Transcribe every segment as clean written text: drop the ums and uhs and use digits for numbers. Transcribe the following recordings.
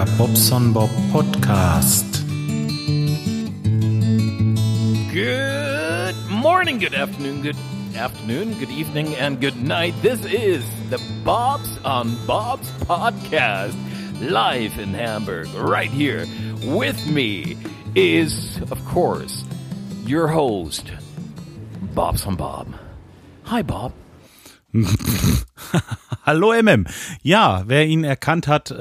der Bobson Bob Podcast. Good morning, good afternoon, good evening, and good night. This is the Bobs on Bobs Podcast, live in Hamburg, right here. With me is, of course, your host, Bobs on Bob. Hi, Bob. Hallo MM. Ja, wer ihn erkannt hat,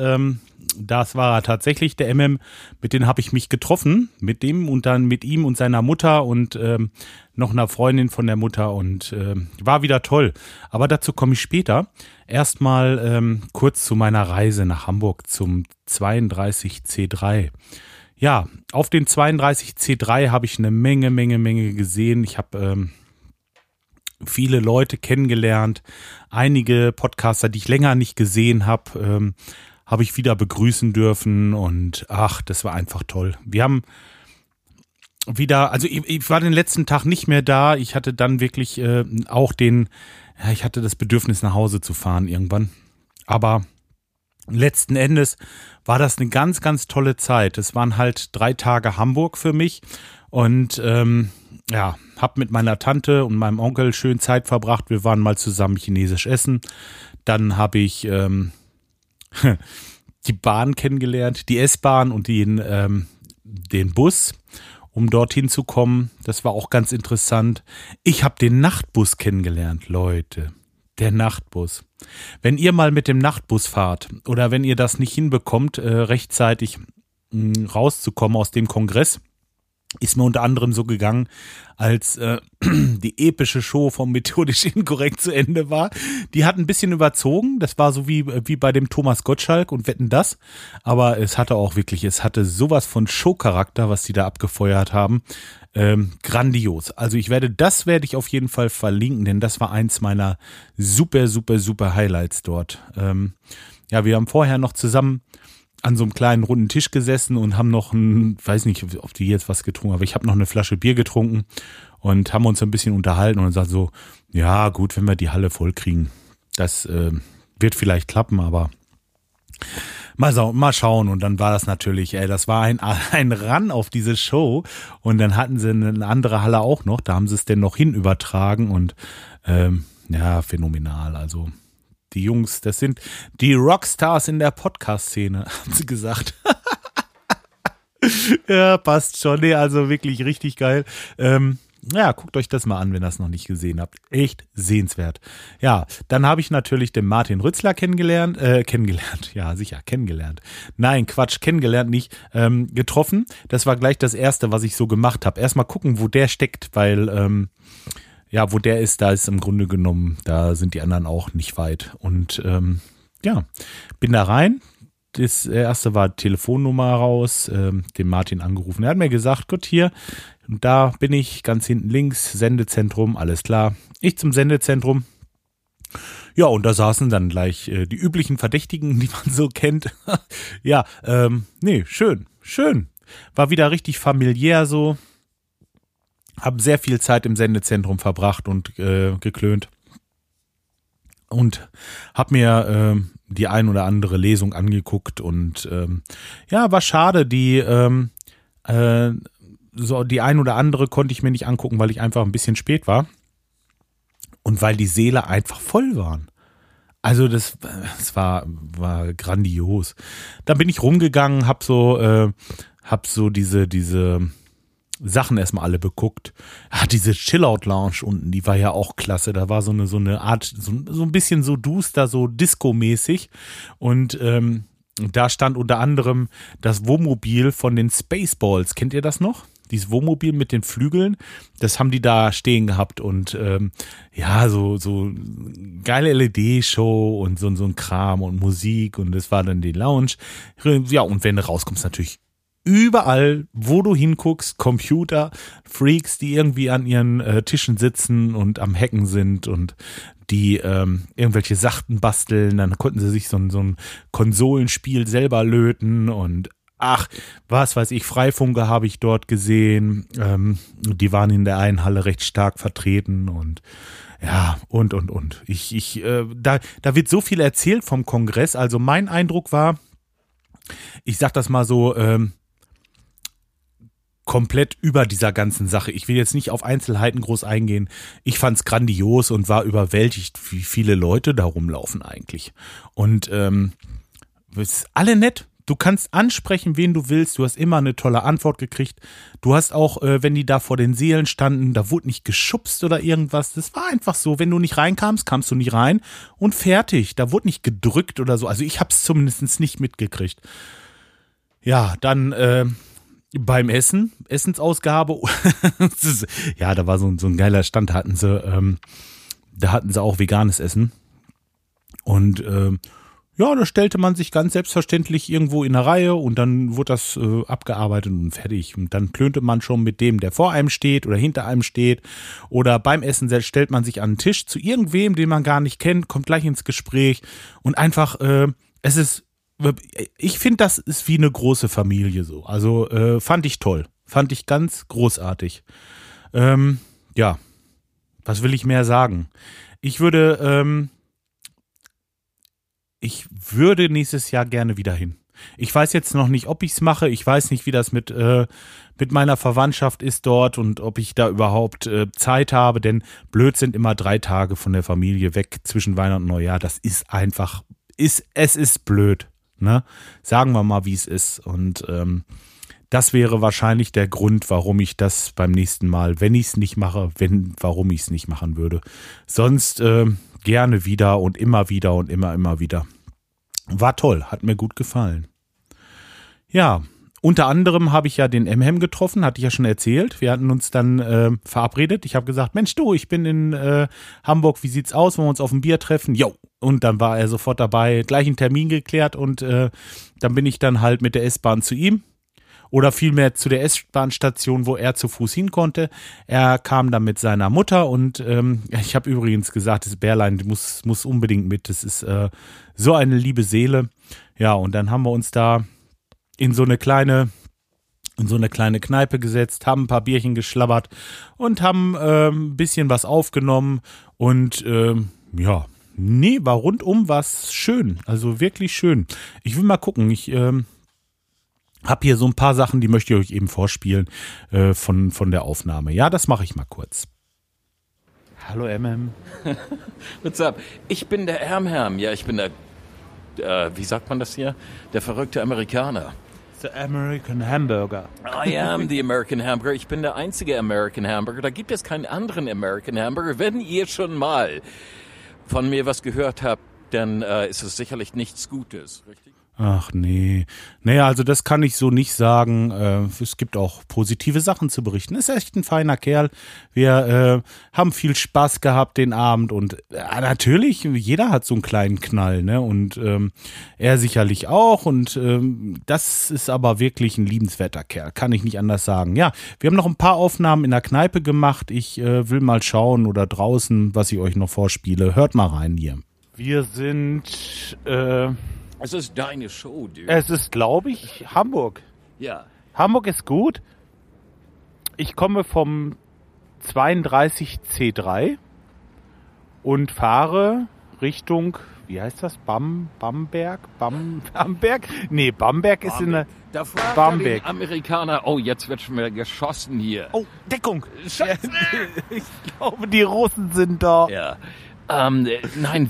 das war tatsächlich der MM, mit dem habe ich mich getroffen, mit dem und dann mit ihm und seiner Mutter und noch einer Freundin von der Mutter und war wieder toll. Aber dazu komme ich später. Erstmal kurz zu meiner Reise nach Hamburg zum 32 C3. Ja, auf den 32 C3 habe ich eine Menge gesehen. Ich habe viele Leute kennengelernt, einige Podcaster, die ich länger nicht gesehen habe, habe ich wieder begrüßen dürfen und ach, das war einfach toll. Wir haben wieder, also ich war den letzten Tag nicht mehr da, ich hatte dann wirklich auch ich hatte das Bedürfnis nach Hause zu fahren irgendwann, aber letzten Endes war das eine ganz tolle Zeit. Es waren halt 3 Tage Hamburg für mich und ja, hab mit meiner Tante und meinem Onkel schön Zeit verbracht. Wir waren mal zusammen chinesisch essen. Dann habe ich die Bahn kennengelernt, die S-Bahn und den Bus, um dorthin zu kommen. Das war auch ganz interessant. Ich habe den Nachtbus kennengelernt, Leute. Der Nachtbus. Wenn ihr mal mit dem Nachtbus fahrt oder wenn ihr das nicht hinbekommt, rechtzeitig rauszukommen aus dem Kongress, ist mir unter anderem so gegangen, als die epische Show vom Methodisch Inkorrekt zu Ende war. Die hat ein bisschen überzogen. Das war so wie bei dem Thomas Gottschalk und Wetten, das. Aber es hatte sowas von Showcharakter, was die da abgefeuert haben. Grandios. Also das werde ich auf jeden Fall verlinken, denn das war eins meiner super Highlights dort. Ja, wir haben vorher noch zusammen an so einem kleinen runden Tisch gesessen und haben noch weiß nicht, ob die jetzt was getrunken, aber ich habe noch eine Flasche Bier getrunken und haben uns ein bisschen unterhalten und gesagt so, ja gut, wenn wir die Halle voll kriegen, das wird vielleicht klappen, aber mal schauen. Und dann war das natürlich, das war ein Run auf diese Show und dann hatten sie eine andere Halle auch noch, da haben sie es denn noch hin übertragen und ja, phänomenal, also die Jungs, das sind die Rockstars in der Podcast-Szene, haben sie gesagt. Ja, passt schon. Nee, also wirklich richtig geil. Ja, guckt euch das mal an, wenn ihr das noch nicht gesehen habt. Echt sehenswert. Ja, dann habe ich natürlich den Martin Rützler kennengelernt. Ja, sicher, kennengelernt. Nein, Quatsch, kennengelernt nicht. Getroffen. Das war gleich das Erste, was ich so gemacht habe. Erstmal gucken, wo der steckt, weil ja, wo der ist, da ist im Grunde genommen, da sind die anderen auch nicht weit. Und ja, bin da rein. Das Erste war Telefonnummer raus, den Martin angerufen. Er hat mir gesagt, gut, hier, da bin ich, ganz hinten links, Sendezentrum, alles klar. Ich zum Sendezentrum. Ja, und da saßen dann gleich die üblichen Verdächtigen, die man so kennt. Ja, nee, schön. War wieder richtig familiär so. Habe sehr viel Zeit im Sendezentrum verbracht und geklönt und habe mir die ein oder andere Lesung angeguckt und ja, war schade, die ein oder andere konnte ich mir nicht angucken, weil ich einfach ein bisschen spät war und weil die Säle einfach voll waren. Also das war grandios. Dann bin ich rumgegangen, hab so diese Sachen erstmal alle beguckt. Ah, diese Chill-Out-Lounge unten, die war ja auch klasse. Da war so eine Art, so ein bisschen so duster, so disco-mäßig. Und da stand unter anderem das Wohnmobil von den Spaceballs. Kennt ihr das noch? Dieses Wohnmobil mit den Flügeln, das haben die da stehen gehabt und ja, so geile LED-Show und so ein Kram und Musik und das war dann die Lounge. Ja, und wenn du rauskommst, natürlich überall, wo du hinguckst, Computer, Freaks, die irgendwie an ihren Tischen sitzen und am Hacken sind und die irgendwelche Sachen basteln. Dann konnten sie sich so ein Konsolenspiel selber löten und ach, was weiß ich, Freifunke habe ich dort gesehen. Die waren in der einen Halle recht stark vertreten und ja, und. Da wird so viel erzählt vom Kongress. Also mein Eindruck war, ich sag das mal so, komplett über dieser ganzen Sache. Ich will jetzt nicht auf Einzelheiten groß eingehen. Ich fand's grandios und war überwältigt, wie viele Leute da rumlaufen eigentlich. Und ist alle nett. Du kannst ansprechen, wen du willst. Du hast immer eine tolle Antwort gekriegt. Du hast auch, wenn die da vor den Sälen standen, da wurde nicht geschubst oder irgendwas. Das war einfach so. Wenn du nicht reinkamst, kamst du nicht rein und fertig. Da wurde nicht gedrückt oder so. Also ich hab's zumindest nicht mitgekriegt. Ja, dann beim Essen, Essensausgabe. Ja, da war so ein geiler Stand. Da hatten sie auch veganes Essen. Und ja, da stellte man sich ganz selbstverständlich irgendwo in der Reihe und dann wurde das abgearbeitet und fertig. Und dann klönte man schon mit dem, der vor einem steht oder hinter einem steht. Oder beim Essen selbst stellt man sich an den Tisch zu irgendwem, den man gar nicht kennt, kommt gleich ins Gespräch. Und einfach, ich finde, das ist wie eine große Familie so. Also fand ich toll. Fand ich ganz großartig. Ja, was will ich mehr sagen? Ich würde nächstes Jahr gerne wieder hin. Ich weiß jetzt noch nicht, ob ich es mache. Ich weiß nicht, wie das mit meiner Verwandtschaft ist dort und ob ich da überhaupt Zeit habe. Denn blöd sind immer 3 Tage von der Familie weg zwischen Weihnachten und Neujahr. Das ist einfach, es ist blöd. Ne? Sagen wir mal, wie es ist. Und das wäre wahrscheinlich der Grund, warum ich das beim nächsten Mal, wenn ich es nicht mache, warum ich es nicht machen würde. Sonst gerne wieder und immer wieder. War toll, hat mir gut gefallen. Ja, unter anderem habe ich ja den MHM getroffen, hatte ich ja schon erzählt. Wir hatten uns dann verabredet. Ich habe gesagt, Mensch du, ich bin in Hamburg, wie sieht's aus, wollen wir uns auf ein Bier treffen? Jo, und dann war er sofort dabei, gleich einen Termin geklärt und dann bin ich dann halt mit der S-Bahn zu ihm. Oder vielmehr zu der S-Bahn-Station, wo er zu Fuß hin konnte. Er kam dann mit seiner Mutter und ich habe übrigens gesagt, das Bärlein muss unbedingt mit. Das ist so eine liebe Seele. Ja, und dann haben wir uns da in so eine kleine Kneipe gesetzt, haben ein paar Bierchen geschlabbert und haben ein bisschen was aufgenommen. Und ja, nee, war rundum was schön. Also wirklich schön. Ich will mal gucken, ich hab hier so ein paar Sachen, die möchte ich euch eben vorspielen von der Aufnahme. Ja, das mache ich mal kurz. Hallo MM. What's up? Ich bin der Herm. Ja, ich bin der, wie sagt man das hier? Der verrückte Amerikaner. The American Hamburger. I am the American Hamburger. Ich bin der einzige American Hamburger. Da gibt es keinen anderen American Hamburger. Wenn ihr schon mal von mir was gehört habt, dann ist es sicherlich nichts Gutes, richtig? Ach nee. Naja, also das kann ich so nicht sagen. Es gibt auch positive Sachen zu berichten. Ist echt ein feiner Kerl. Wir haben viel Spaß gehabt den Abend und natürlich, jeder hat so einen kleinen Knall, ne? Und er sicherlich auch. Und das ist aber wirklich ein liebenswerter Kerl. Kann ich nicht anders sagen. Ja, wir haben noch ein paar Aufnahmen in der Kneipe gemacht. Ich will mal schauen oder draußen, was ich euch noch vorspiele. Hört mal rein hier. Wir sind... Es ist deine Show, dude. Es ist, glaube ich, Hamburg. Ja. Hamburg ist gut. Ich komme vom 32 C3 und fahre Richtung, wie heißt das? Bamberg? Nee, Bamberg ist in der... Da fragt Bamberg. Den Amerikaner, oh, jetzt wird schon wieder geschossen hier. Oh, Deckung. Scheiße. Ich glaube, die Russen sind da. Ja. Nein,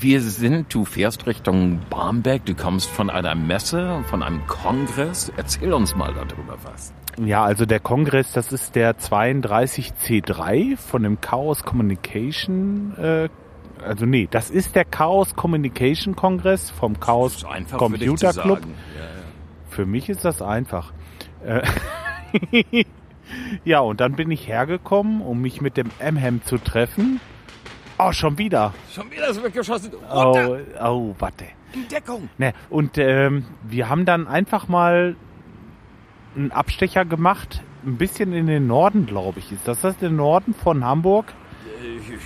du fährst Richtung Bamberg, du kommst von einer Messe, von einem Kongress. Erzähl uns mal darüber was. Ja, also der Kongress, das ist der 32 C3 von dem Chaos Communication, das ist der Chaos Communication Kongress vom Chaos Computer Club. Ja, ja. Für mich ist das einfach. Ja, und dann bin ich hergekommen, um mich mit dem MHM zu treffen. Oh, schon wieder. Schon wieder ist weggeschossen. Oh, warte. In Deckung. Ne, und wir haben dann einfach mal einen Abstecher gemacht. Ein bisschen in den Norden, glaube ich. Ist das der Norden von Hamburg?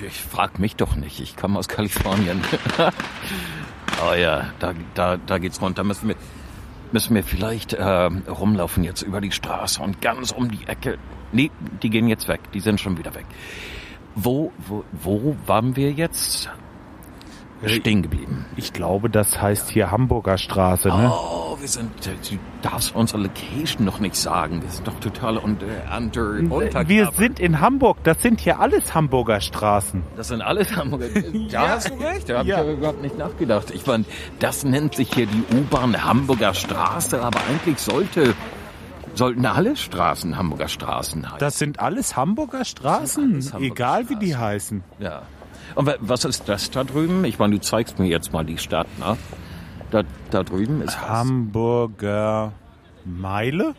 Ich frag mich doch nicht. Ich komme aus Kalifornien. Oh ja, da geht's runter. Da müssen wir vielleicht rumlaufen jetzt über die Straße und ganz um die Ecke. Nee, die gehen jetzt weg. Die sind schon wieder weg. Wo waren wir jetzt? stehen geblieben. Ich glaube, das heißt hier Hamburger Straße, ne? Oh, wir sind, du darfst unsere Location noch nicht sagen. Wir sind doch total unter. Wir sind in Hamburg, das sind hier alles Hamburger Straßen. Das sind alles Hamburger. Da hast du recht, da habe ich aber überhaupt nicht nachgedacht. Ich meine, das nennt sich hier die U-Bahn Hamburger Straße, aber eigentlich sollten alle Straßen Hamburger Straßen heißen. Das sind alles Hamburger Straßen, alles Hamburger egal Straßen. Wie die heißen. Ja. Und was ist das da drüben? Ich meine, du zeigst mir jetzt mal die Stadt, ne? Da drüben ist was. Hamburger Meile?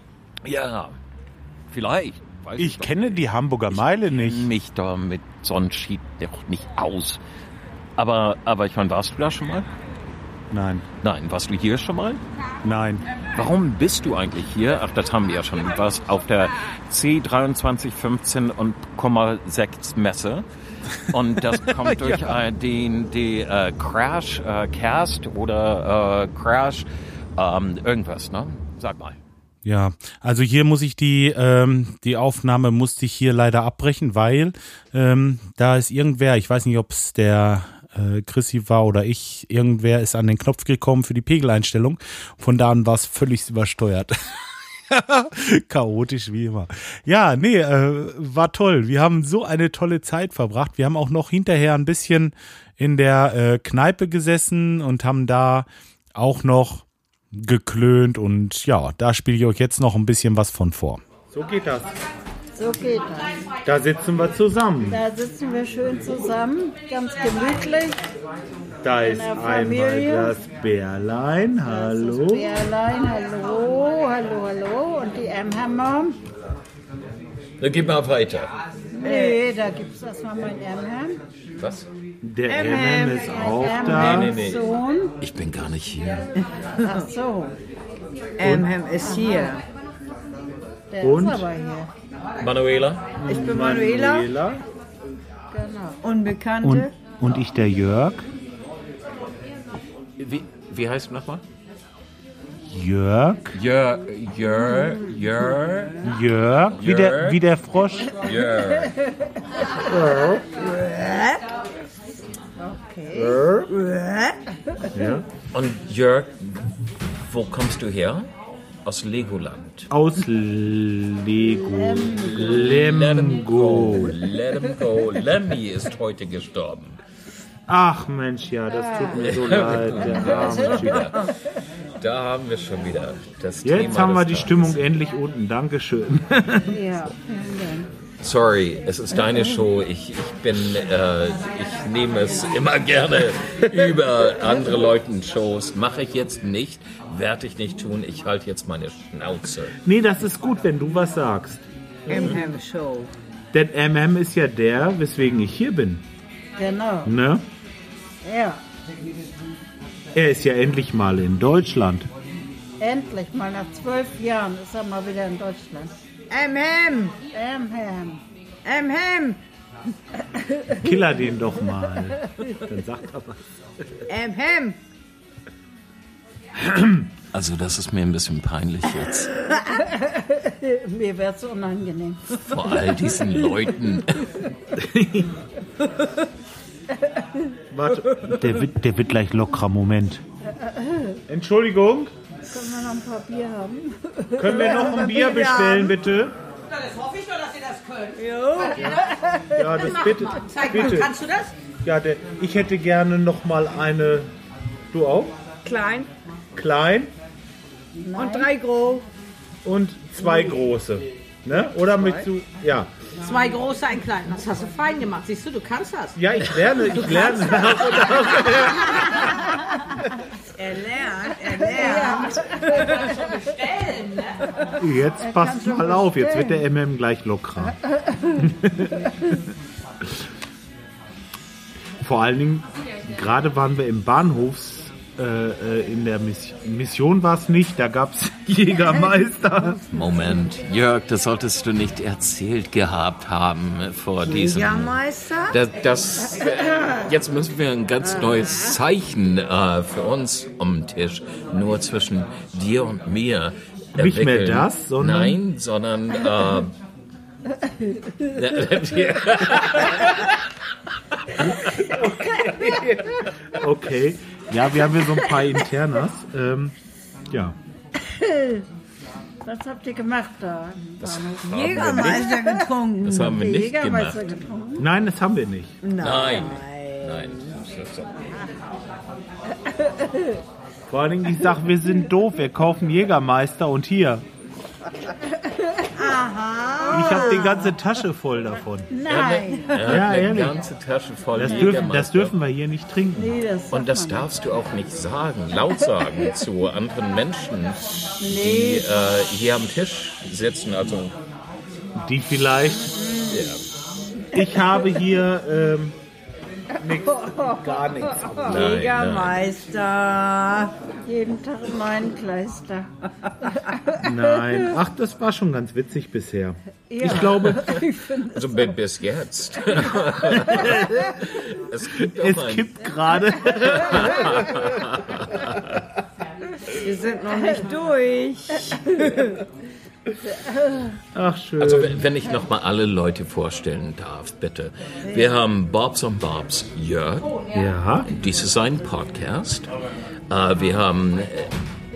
Ja, vielleicht. Ich kenne die Hamburger Meile nicht. Ich kenne mich da mit Sonnenschied doch nicht aus. Aber ich meine, warst du da schon mal? Nein. Nein, warst du hier schon mal? Nein. Warum bist du eigentlich hier? Ach, das haben wir ja schon. Du warst auf der C23 15,6 Messe. Und das kommt durch den Crashcast oder Crash irgendwas, ne? Sag mal. Ja, also hier muss ich die Aufnahme musste ich hier leider abbrechen, weil da ist irgendwer, ich weiß nicht, ob es der Chrissy war oder ich, irgendwer ist an den Knopf gekommen für die Pegeleinstellung. Von da an war es völlig übersteuert. Chaotisch wie immer. Ja, nee, war toll. Wir haben so eine tolle Zeit verbracht. Wir haben auch noch hinterher ein bisschen in der Kneipe gesessen und haben da auch noch geklönt. Und ja, da spiele ich euch jetzt noch ein bisschen was von vor. So geht das. So geht das. Da sitzen wir zusammen. Da sitzen wir schön zusammen, ganz gemütlich. Da ist einmal das Bärlein, hallo. Das Bärlein, hallo, hallo, hallo. Und die Emhammer. Dann geht mal weiter. Nee, da gibt es erstmal meinen Emham. Was? Der Emham ist auch da. Nee. Ich bin gar nicht hier. Ach so. Emham ist hier. Der ist aber hier. Manuela. Ich bin Manuela. Genau. Unbekannte. Und ich, der Jörg. Wie heißt du nochmal? Jörg. Jörg. Wie der Frosch. Jörg. Okay. Ja. Und Jörg, wo kommst du her? Aus Legoland. Aus Lego. Let him go. Lemmy ist heute gestorben. Ach Mensch, ja, das tut mir so leid. Da haben wir schon wieder das Thema. Jetzt haben wir die Stimmung endlich unten. Dankeschön. Ja. Sorry, es ist deine Show. Ich nehme es immer gerne über andere Leuten Shows. Mache ich jetzt nicht, werde ich nicht tun. Ich halte jetzt meine Schnauze. Nee, das ist gut, wenn du was sagst. MM Show. Denn MM ist ja der, weswegen ich hier bin. Genau. Ne? Ja. Er ist ja endlich mal in Deutschland. Endlich mal, nach 12 Jahren ist er mal wieder in Deutschland. Emhem. Killer den doch mal. Dann sagt er was. Emhem. Also das ist mir ein bisschen peinlich jetzt. Mir wäre es unangenehm. Vor all diesen Leuten. Warte, der wird gleich lockerer. Moment. Entschuldigung. Können wir noch ein paar Bier haben? Können wir noch ein Bier bestellen, bitte? Na, das hoffe ich doch, dass ihr das könnt. Jo. Ja, das bitte. Zeig mal, kannst du das? Ja, ich hätte gerne noch mal eine... Du auch? Klein. Nein. Und 3 groß. Und 2 große. Ne? Oder mit so... Ja. 2 große, ein klein. Das hast du fein gemacht. Siehst du, du kannst das. Ja, ich lerne. Er lernt. Jetzt passt mal auf, jetzt wird der MM gleich lockerer. Vor allen Dingen, gerade waren wir im Bahnhofs, in der Mission war es nicht, da gab es Jägermeister. Moment, Jörg, das solltest du nicht erzählt gehabt haben vor diesem... Jägermeister? Jetzt müssen wir ein ganz neues Zeichen für uns am Tisch, nur zwischen dir und mir entwickeln. Nicht mehr das, sondern... Nein, sondern... Okay. Okay. Ja, wir haben hier so ein paar Internas. Ja. Was habt ihr gemacht da? Das haben Jägermeister wir getrunken. Das haben wir nicht gemacht. Nein, das haben wir nicht. Nein. Vor allen Dingen, ich sag, wir sind doof. Wir kaufen Jägermeister und hier. Aha. Ich habe die ganze Tasche voll davon. Nein. Ja, ehrlich. Die ganze Tasche voll. Das dürfen wir hier nicht trinken. Nee, das darfst du auch nicht sagen, laut sagen zu anderen Menschen, die hier am Tisch sitzen. Also die vielleicht. Ja. Ich habe hier nichts. Gar nichts. Jägermeister. Jeden Tag mein Kleister. Nein. Ach, das war schon ganz witzig bisher. Ja. Ich glaube. Also bis jetzt. es gibt gerade. Wir sind noch nicht durch. Ach, schön. Also wenn ich nochmal alle Leute vorstellen darf, bitte. Wir haben Bobs und Bobs Jörg. Ja. Dies ist ein Podcast. Wir haben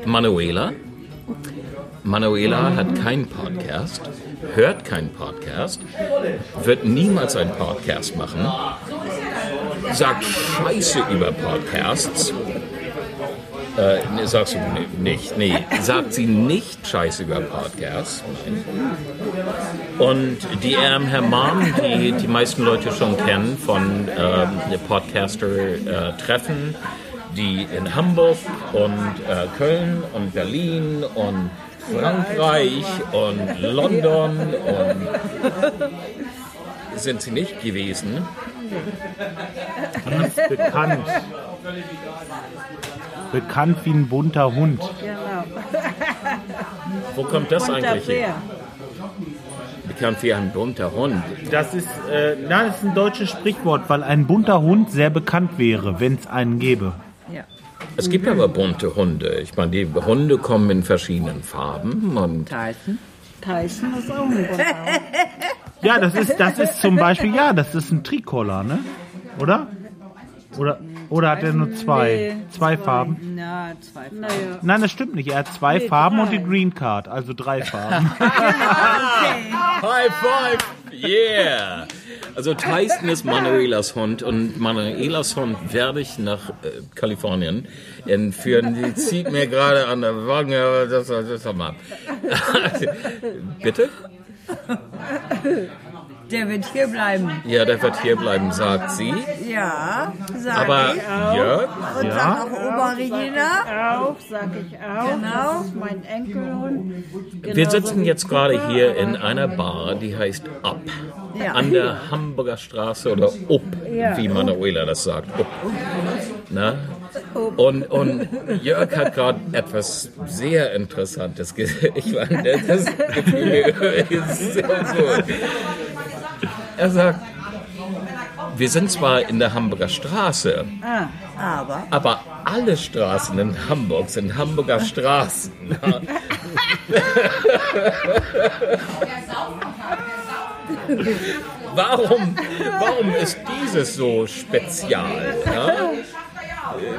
Manuela. Manuela hat keinen Podcast, hört keinen Podcast, wird niemals einen Podcast machen, sagt Scheiße über Podcasts. Sagst du nicht, nee. Sagt sie nicht Scheiße über Podcasts. Und die Hermann, die die meisten Leute schon kennen von Podcaster-Treffen, die in Hamburg und Köln und Berlin und Frankreich und London und sind sie nicht gewesen. Die ist bekannt. Bekannt wie ein bunter Hund. Genau. Wo kommt das eigentlich her? Bekannt wie ein bunter Hund. Das ist ein deutsches Sprichwort, weil ein bunter Hund sehr bekannt wäre, wenn es einen gäbe. Ja. Es gibt aber bunte Hunde. Ich meine, die Hunde kommen in verschiedenen Farben. Und Tyson ist auch ein bunter Hund. Ja, das ist zum Beispiel, ja, das ist ein Tricolor, ne? Oder hat er nur zwei? Nee, zwei Farben? Na, zwei Farben. Naja. Nein, das stimmt nicht. Er hat zwei Farben drei. Und die Green Card, also 3 Farben. Okay. High five! Yeah! Also Tyson ist Manuelas Hund und Manuelas Hund werde ich nach Kalifornien entführen. Die zieht mir gerade an der Wange, aber das haben wir. Bitte? Der wird hier bleiben. Ja, der wird hier bleiben, sagt sie. Ja, sag aber ich auch. Jörg? Und ja. Dann auch Oberregina. Auch, sag ich auch. Genau. Das ist mein Enkelhund. Genau. Wir sitzen jetzt gerade hier in einer Bar, die heißt Up. Ja. An der Hamburger Straße oder Up, ja. Wie Manuela das sagt. Up. Na? Und Jörg hat gerade etwas sehr Interessantes gesehen. Ich meine, das Gefühl ist so gut. Er sagt, wir sind zwar in der Hamburger Straße, aber alle Straßen in Hamburg sind Hamburger Straßen. Warum ist dieses so spezial? Ja?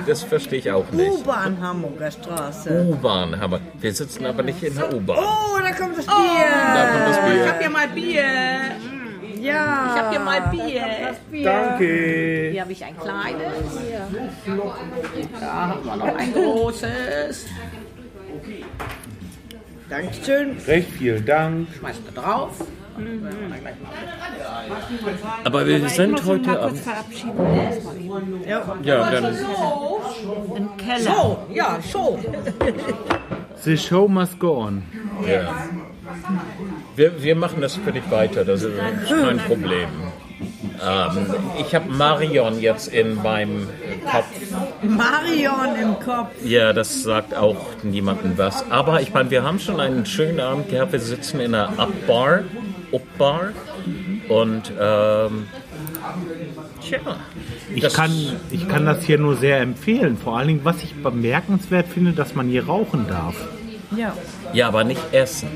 Das verstehe ich auch nicht. U-Bahn Hamburger Straße. U-Bahn Hamburg. Wir sitzen aber nicht in der U-Bahn. Oh, da kommt das Bier. Ich hab hier mal Bier. Ja. Ich hab hier mal Bier. Danke. Hier habe ich ein kleines. Da haben wir noch ein großes. Dankeschön. Recht vielen Dank. Schmeißt da drauf. Aber wir sind heute Abend. Ja, dann. Im Keller. Show, ja, Show. The show must go on. Ja. Wir machen das für dich weiter, das ist kein Problem. Ich habe Marion jetzt in meinem Kopf. Marion im Kopf. Ja, das sagt auch niemandem was. Aber ich meine, wir haben schon einen schönen Abend gehabt. Wir sitzen in einer Up-Bar. Up-Bar und tja. Ich kann das hier nur sehr empfehlen. Vor allen Dingen, was ich bemerkenswert finde, dass man hier rauchen darf. Ja, aber nicht essen.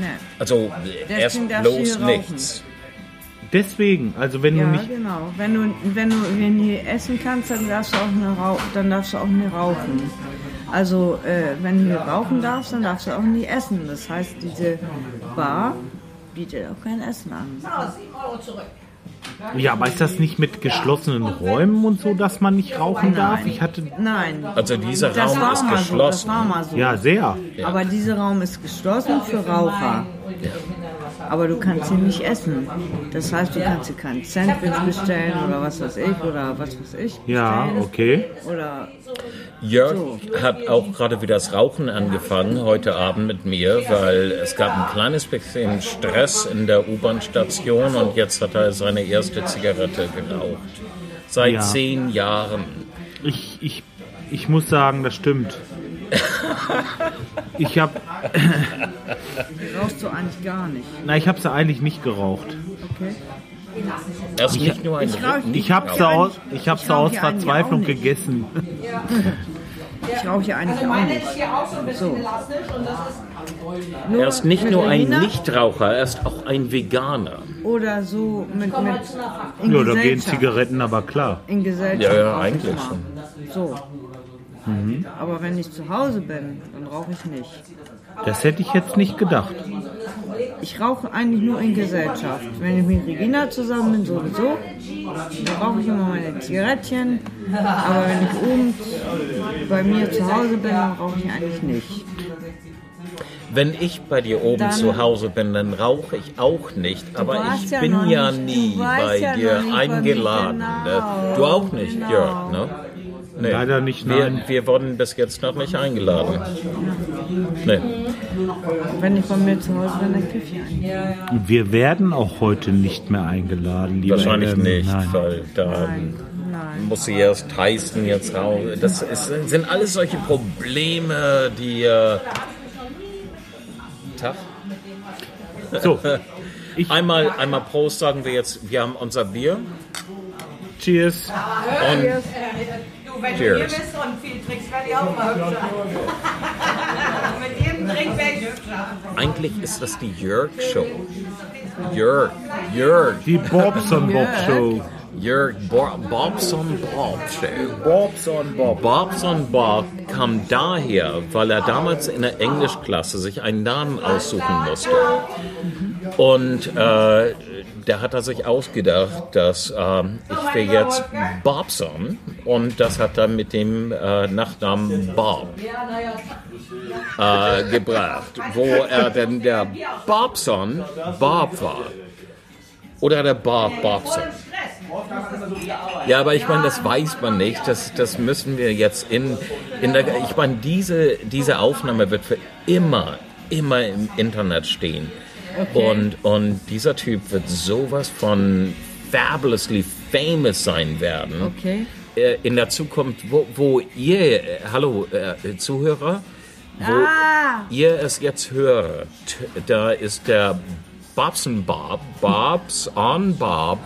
Nee. Also essen bloß nichts. Deswegen, also wenn du nicht... Ja, genau. Wenn du hier essen kannst, dann darfst du auch nicht rauchen. Also wenn du hier rauchen darfst, dann darfst du auch nicht essen. Das heißt, diese Bar bietet auch kein Essen an. Ja, aber ist das nicht mit geschlossenen Räumen und so, dass man nicht rauchen darf? Nein. Also dieser Raum ist geschlossen. So, das war mal so. Ja, sehr. Ja. Aber dieser Raum ist geschlossen für Raucher. Ja. Aber du kannst ihn nicht essen. Das heißt, du kannst dir kein Sandwich bestellen oder was weiß ich. Ja, okay. Oder Jörg hat auch gerade wieder das Rauchen angefangen heute Abend mit mir, weil es gab ein kleines bisschen Stress in der U-Bahn-Station und jetzt hat er seine erste Zigarette geraucht. Seit 10 Jahren. Ich muss sagen, das stimmt. Rauchst du eigentlich gar nicht? Nein, ich habe sie eigentlich nicht geraucht. Okay. Das ist nicht nur ein Rauchen. Ich habe sie aus Verzweiflung gegessen. Ja. Ich rauche hier eigentlich auch nicht. So. Er ist nicht nur ein Nichtraucher, er ist auch ein Veganer. Oder so mit ja, da gehen Zigaretten aber klar. In Gesellschaft. Ja, eigentlich schon. So. Mhm. Aber wenn ich zu Hause bin, dann rauche ich nicht. Das hätte ich jetzt nicht gedacht. Ich rauche eigentlich nur in Gesellschaft. Wenn ich mit Regina zusammen bin, sowieso, dann rauche ich immer meine Zigarettchen. Aber wenn ich oben bei mir zu Hause bin, dann rauche ich eigentlich nicht. Wenn ich bei dir oben zu Hause bin, dann rauche ich auch nicht. Aber ich bin ja nie bei dir eingeladen. Genau. Du auch nicht, genau. Jörg, ne? Nee. Leider nicht, nein. Wir wurden bis jetzt noch nicht eingeladen. Nee. Wenn ich von mir zu Hause bin, dann kriege ich ein. Wir werden auch heute nicht mehr eingeladen, lieber wahrscheinlich nicht, nein. Weil da muss sie erst heißen, jetzt raus. Das sind alles solche Probleme, die... Tag. So. Einmal Prost sagen wir jetzt. Wir haben unser Bier. Cheers. Und Cheers. Wenn du hier bist und viel trinkst, werde ich auch mal hübscher. Mit jedem Drink werde ich hübscher. Eigentlich ist das die Jörg-Show. Jörg. Die Bobson-Bob-Show. Jörg, Bobson-Bob-Show. Bobson-Bob. Bobson-Bob kam daher, weil er damals in der Englischklasse sich einen Namen aussuchen musste. Und da hat er sich ausgedacht, dass ich will jetzt Bobson und das hat er mit dem Nachnamen Bob gebracht, wo er denn der Bobson Bob war. Oder der Bob Bobson. Ja, aber ich meine, das weiß man nicht, das müssen wir jetzt in der... Ich meine, diese Aufnahme wird für immer im Internet stehen. Okay. Und dieser Typ wird sowas von fabulously famous sein werden. Okay. In der Zukunft, wo ihr, hallo Zuhörer, ihr es jetzt hört, da ist der Bobson Bob, Bobs on Bob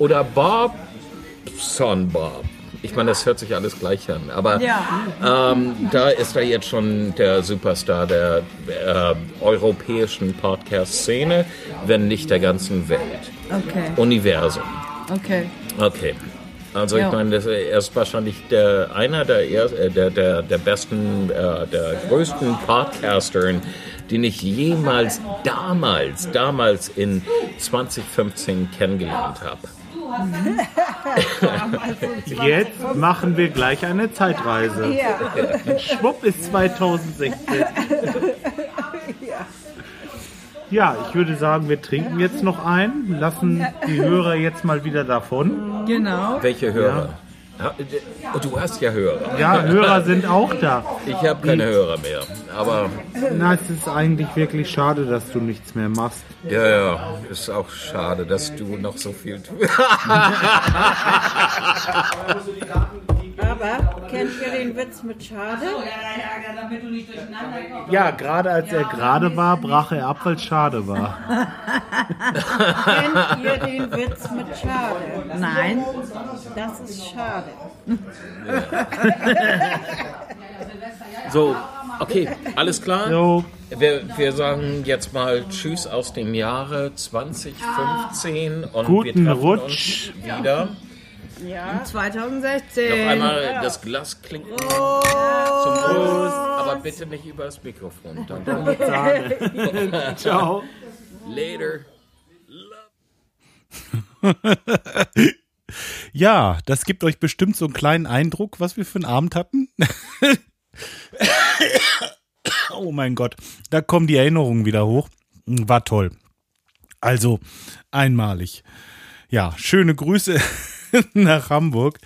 oder Bobson Bob. Ich meine, das hört sich alles gleich an, aber da ist er jetzt schon der Superstar der europäischen Podcast-Szene, wenn nicht der ganzen Welt. Okay. Universum. Okay. Also ich meine, er ist wahrscheinlich einer der besten, der größten Podcaster, den ich jemals damals in 2015 kennengelernt habe. Jetzt machen wir gleich eine Zeitreise. Ja. Schwupp ist 2016. Ja, ich würde sagen, wir trinken jetzt noch einen, lassen die Hörer jetzt mal wieder davon. Genau. Welche Hörer? Ja. Du hast ja Hörer. Ja, Hörer sind auch da. Ich habe keine Hörer mehr. Aber na, es ist eigentlich wirklich schade, dass du nichts mehr machst. Ja, ist auch schade, dass du noch so viel tust. Aber kennt ihr den Witz mit schade? Ja, gerade als er gerade war, brach er ab, weil es schade war. Kennt ihr den Witz mit schade? Nein, das ist schade. Ja. So, okay, alles klar. No. Wir sagen jetzt mal Tschüss aus dem Jahre 2015 und guten wir treffen Rutsch uns wieder. Ja. 2016. Noch einmal, das Glas klingt zum Prost, aber bitte nicht über das Mikrofon. Danke. Ciao. Later. Ja, das gibt euch bestimmt so einen kleinen Eindruck, was wir für einen Abend hatten. Oh mein Gott, da kommen die Erinnerungen wieder hoch. War toll. Also, einmalig. Ja, schöne Grüße nach Hamburg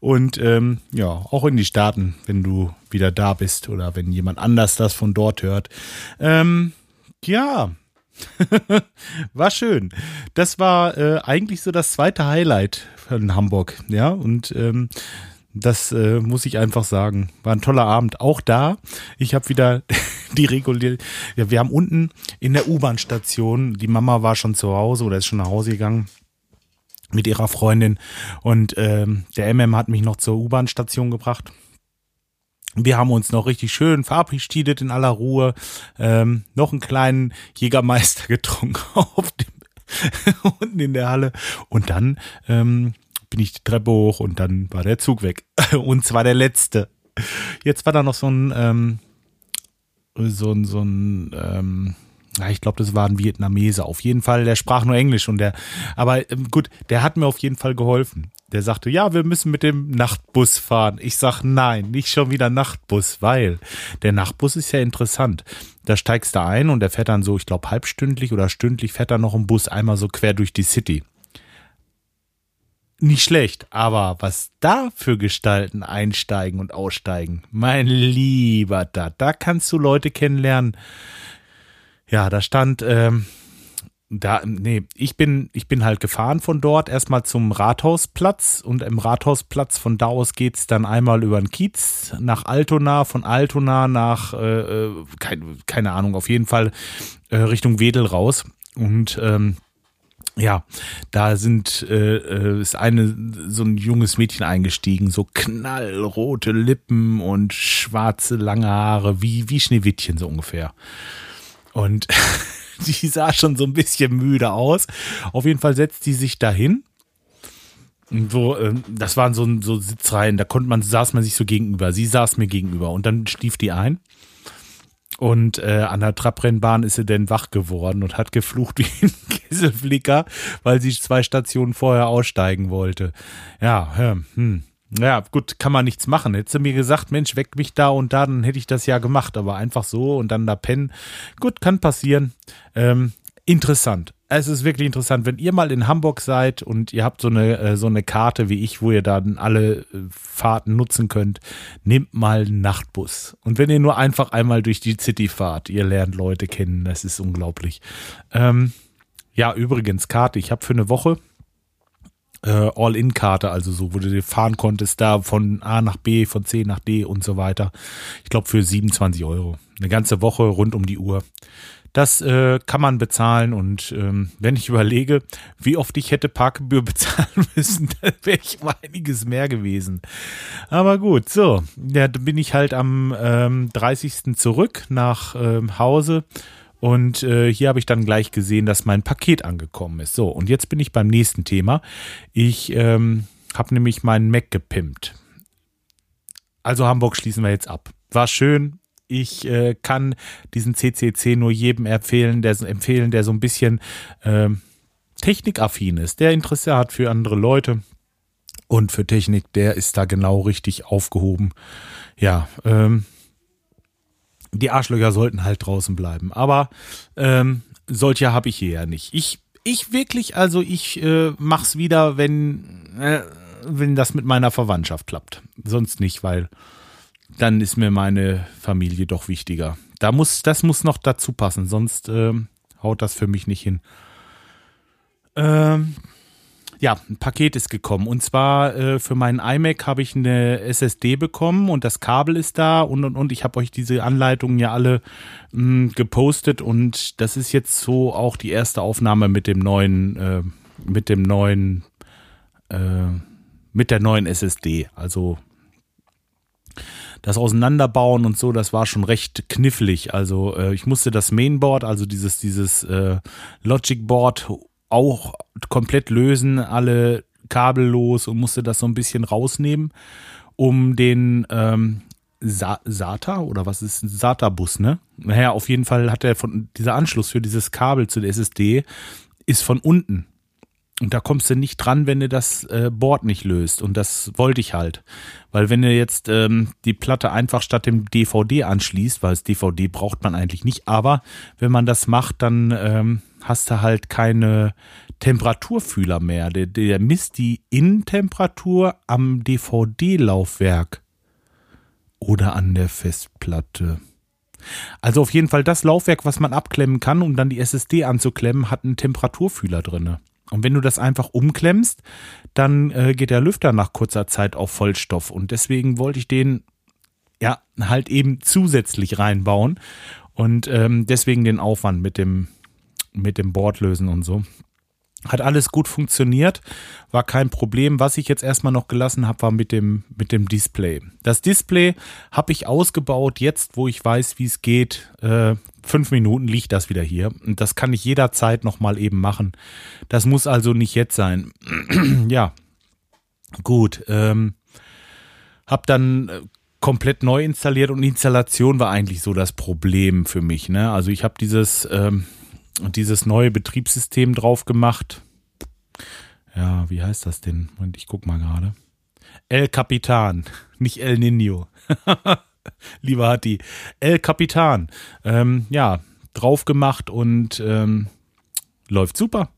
und ja, auch in die Staaten, wenn du wieder da bist oder wenn jemand anders das von dort hört. Ja, war schön. Das war eigentlich so das zweite Highlight von Hamburg, ja, und das muss ich einfach sagen. War ein toller Abend. Auch da, ich habe wieder die reguläre. Ja, wir haben unten in der U-Bahn-Station, die Mama war schon zu Hause oder ist schon nach Hause gegangen mit ihrer Freundin und der MM hat mich noch zur U-Bahn-Station gebracht. Wir haben uns noch richtig schön verabschiedet in aller Ruhe, noch einen kleinen Jägermeister getrunken auf dem unten in der Halle und dann bin ich die Treppe hoch und dann war der Zug weg. Und zwar der letzte. Jetzt war da noch so ein ja, ich glaube, das war ein Vietnameser. Auf jeden Fall, der sprach nur Englisch und aber gut, der hat mir auf jeden Fall geholfen. Der sagte, ja, wir müssen mit dem Nachtbus fahren. Ich sag, nein, nicht schon wieder Nachtbus, weil der Nachtbus ist ja interessant. Da steigst du ein und der fährt dann so, ich glaube, halbstündlich oder stündlich fährt dann noch ein Bus einmal so quer durch die City. Nicht schlecht, aber was da für Gestalten einsteigen und aussteigen, mein lieber Dad, da kannst du Leute kennenlernen. Ja, da stand, ich bin halt gefahren von dort erstmal zum Rathausplatz und im Rathausplatz von da aus geht's dann einmal über den Kiez nach Altona, von Altona nach, keine Ahnung, auf jeden Fall Richtung Wedel raus und, ja, da ist so ein junges Mädchen eingestiegen, so knallrote Lippen und schwarze lange Haare, wie Schneewittchen so ungefähr. Und die sah schon so ein bisschen müde aus. Auf jeden Fall setzt die sich dahin. So, das waren so Sitzreihen, da saß man sich so gegenüber. Sie saß mir gegenüber und dann schlief die ein. Und an der Trabrennbahn ist sie dann wach geworden und hat geflucht wie ein Kesselflicker, weil sie 2 Stationen vorher aussteigen wollte. Ja, ja, gut, kann man nichts machen. Hättest du mir gesagt, Mensch, weck mich da und da, dann hätte ich das ja gemacht. Aber einfach so und dann da pennen. Gut, kann passieren. Interessant. Es ist wirklich interessant, wenn ihr mal in Hamburg seid und ihr habt so eine Karte wie ich, wo ihr dann alle Fahrten nutzen könnt, nehmt mal einen Nachtbus. Und wenn ihr nur einfach einmal durch die City fahrt, ihr lernt Leute kennen, das ist unglaublich. Ja, übrigens Karte, ich habe für eine Woche All-In-Karte, also so, wo du fahren konntest, da von A nach B, von C nach D und so weiter. Ich glaube für 27 €. Eine ganze Woche rund um die Uhr. Das kann man bezahlen und wenn ich überlege, wie oft ich hätte Parkgebühr bezahlen müssen, dann wäre ich mal einiges mehr gewesen. Aber gut, so, ja, dann bin ich halt am 30. zurück nach Hause und hier habe ich dann gleich gesehen, dass mein Paket angekommen ist. So, und jetzt bin ich beim nächsten Thema. Ich habe nämlich meinen Mac gepimpt. Also Hamburg schließen wir jetzt ab. War schön. Ich kann diesen CCC nur jedem empfehlen, der so ein bisschen technikaffin ist, der Interesse hat für andere Leute und für Technik, der ist da genau richtig aufgehoben. Ja, die Arschlöcher sollten halt draußen bleiben, aber solche habe ich hier ja nicht. Ich wirklich, also ich mach's wieder, wenn das mit meiner Verwandtschaft klappt. Sonst nicht, weil dann ist mir meine Familie doch wichtiger. Das muss noch dazu passen, sonst haut das für mich nicht hin. Ja, ein Paket ist gekommen. Und zwar für meinen iMac habe ich eine SSD bekommen und das Kabel ist da und. Ich habe euch diese Anleitungen ja alle gepostet und das ist jetzt so auch die erste Aufnahme mit der neuen SSD. Also das Auseinanderbauen und so, das war schon recht knifflig. Also ich musste das Mainboard, also dieses Logic Board auch komplett lösen, alle Kabel los, und musste das so ein bisschen rausnehmen, um den SATA oder was ist ein SATA-Bus, ne? Naja, auf jeden Fall hat er von dieser Anschluss für dieses Kabel zu der SSD ist von unten. Und da kommst du nicht dran, wenn du das Board nicht löst. Und das wollte ich halt. Weil wenn du jetzt die Platte einfach statt dem DVD anschließt, weil das DVD braucht man eigentlich nicht, aber wenn man das macht, dann hast du halt keine Temperaturfühler mehr. Der misst die Innentemperatur am DVD-Laufwerk oder an der Festplatte. Also auf jeden Fall das Laufwerk, was man abklemmen kann, um dann die SSD anzuklemmen, hat einen Temperaturfühler drinne. Und wenn du das einfach umklemmst, dann geht der Lüfter nach kurzer Zeit auf Vollstoff. Und deswegen wollte ich den ja halt eben zusätzlich reinbauen. Und deswegen den Aufwand mit dem Board lösen und so. Hat alles gut funktioniert, war kein Problem. Was ich jetzt erstmal noch gelassen habe, war mit dem Display. Das Display habe ich ausgebaut, jetzt wo ich weiß, wie es geht. 5 Minuten liegt das wieder hier. Und das kann ich jederzeit nochmal eben machen. Das muss also nicht jetzt sein. Ja, gut. Hab dann komplett neu installiert, und die Installation war eigentlich so das Problem für mich, ne? Also ich habe dieses neue Betriebssystem drauf gemacht. Ja, wie heißt das denn? Moment, ich guck mal gerade. El Capitan, nicht El Niño. Lieber Hatti, El Capitan. Ja, drauf gemacht und läuft super.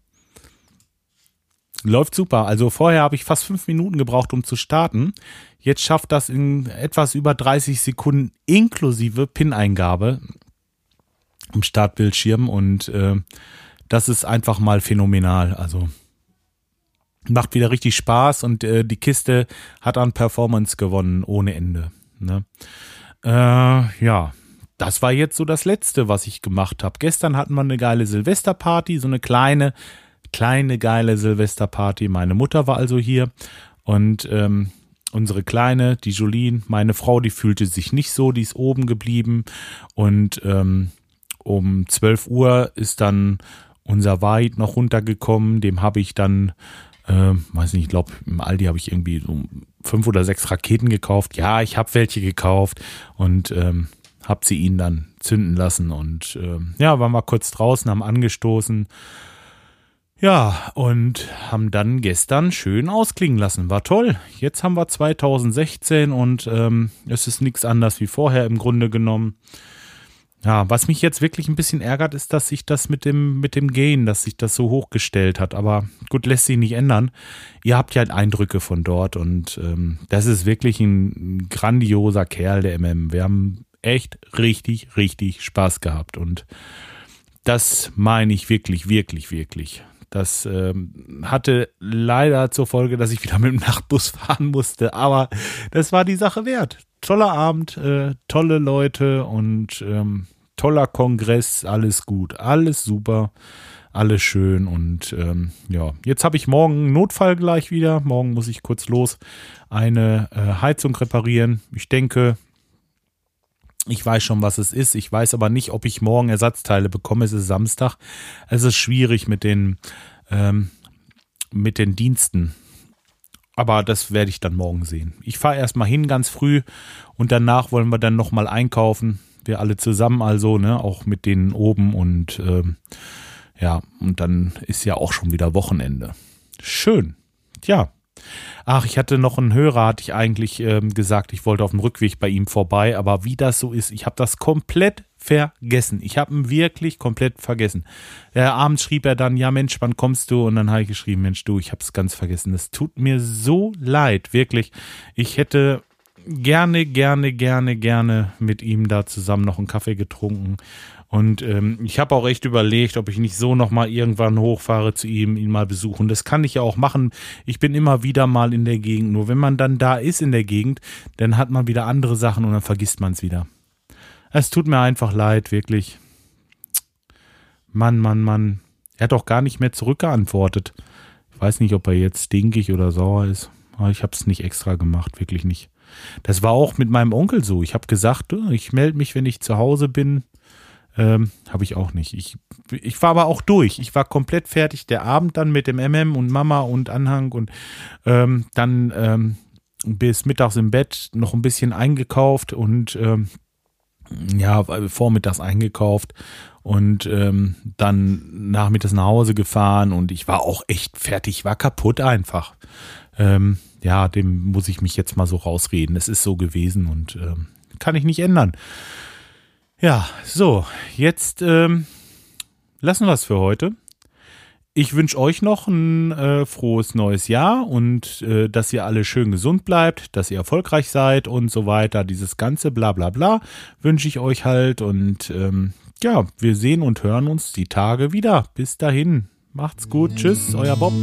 Läuft super. Also vorher habe ich fast 5 Minuten gebraucht, um zu starten. Jetzt schafft das in etwas über 30 Sekunden inklusive PIN-Eingabe am Startbildschirm, und das ist einfach mal phänomenal. Also macht wieder richtig Spaß, und die Kiste hat an Performance gewonnen ohne Ende. Ne? Ja, das war jetzt so das Letzte, was ich gemacht habe. Gestern hatten wir eine geile Silvesterparty, so eine kleine geile Silvesterparty. Meine Mutter war also hier, und unsere Kleine, die Jolene, meine Frau, die fühlte sich nicht so, die ist oben geblieben, und um 12 Uhr ist dann unser Wahid noch runtergekommen. Dem habe ich dann, weiß nicht, ich glaube im Aldi habe ich irgendwie so 5 oder 6 Raketen gekauft. Ja, ich habe welche gekauft, und habe sie ihn dann zünden lassen. Und ja, waren wir kurz draußen, haben angestoßen. Ja, und haben dann gestern schön ausklingen lassen. War toll. Jetzt haben wir 2016, und es ist nichts anders wie vorher im Grunde genommen. Ja, was mich jetzt wirklich ein bisschen ärgert, ist, dass sich das mit dem Gain, dass sich das so hochgestellt hat. Aber gut, lässt sich nicht ändern. Ihr habt ja halt Eindrücke von dort, und das ist wirklich ein grandioser Kerl, der MM. Wir haben echt richtig, richtig Spaß gehabt, und das meine ich wirklich, wirklich, wirklich. Das hatte leider zur Folge, dass ich wieder mit dem Nachtbus fahren musste, aber das war die Sache wert. Toller Abend, tolle Leute, und toller Kongress, alles gut, alles super, alles schön, und ja, jetzt habe ich morgen einen Notfall gleich wieder. Morgen muss ich kurz los eine Heizung reparieren. Ich denke, ich weiß schon, was es ist. Ich weiß aber nicht, ob ich morgen Ersatzteile bekomme. Es ist Samstag. Es ist schwierig mit den Diensten. Aber das werde ich dann morgen sehen. Ich fahre erstmal hin ganz früh, und danach wollen wir dann nochmal einkaufen. Wir alle zusammen also, ne, auch mit denen oben, und ja, und dann ist ja auch schon wieder Wochenende. Schön. Tja. Ach, ich hatte noch einen Hörer, hatte ich eigentlich gesagt, ich wollte auf dem Rückweg bei ihm vorbei, aber wie das so ist, ich habe das komplett vergessen. Ich habe ihn wirklich komplett vergessen. Abends schrieb er dann, ja Mensch, wann kommst du? Und dann habe ich geschrieben, Mensch du, ich habe es ganz vergessen. Das tut mir so leid, wirklich. Ich hätte gerne mit ihm da zusammen noch einen Kaffee getrunken. Und ich habe auch echt überlegt, ob ich nicht so nochmal irgendwann hochfahre zu ihm, ihn mal besuchen. Das kann ich ja auch machen. Ich bin immer wieder mal in der Gegend. Nur wenn man dann da ist in der Gegend, dann hat man wieder andere Sachen, und dann vergisst man es wieder. Es tut mir einfach leid, wirklich. Mann. Er hat auch gar nicht mehr zurückgeantwortet. Ich weiß nicht, ob er jetzt stinkig oder sauer ist. Aber ich habe es nicht extra gemacht, wirklich nicht. Das war auch mit meinem Onkel so. Ich habe gesagt, ich melde mich, wenn ich zu Hause bin. Habe ich auch nicht. Ich war aber auch durch. Ich war komplett fertig. Der Abend dann mit dem MM und Mama und Anhang und dann bis mittags im Bett noch ein bisschen eingekauft und ja, vormittags eingekauft und dann nachmittags nach Hause gefahren und ich war auch echt fertig. Ich war kaputt einfach. Ja, dem muss ich mich jetzt mal so rausreden. Es ist so gewesen und kann ich nicht ändern. Ja, so, jetzt lassen wir es für heute. Ich wünsche euch noch ein frohes neues Jahr und dass ihr alle schön gesund bleibt, dass ihr erfolgreich seid und so weiter. Dieses ganze Blablabla wünsche ich euch halt und ja, wir sehen und hören uns die Tage wieder. Bis dahin, macht's gut, tschüss, euer Bob.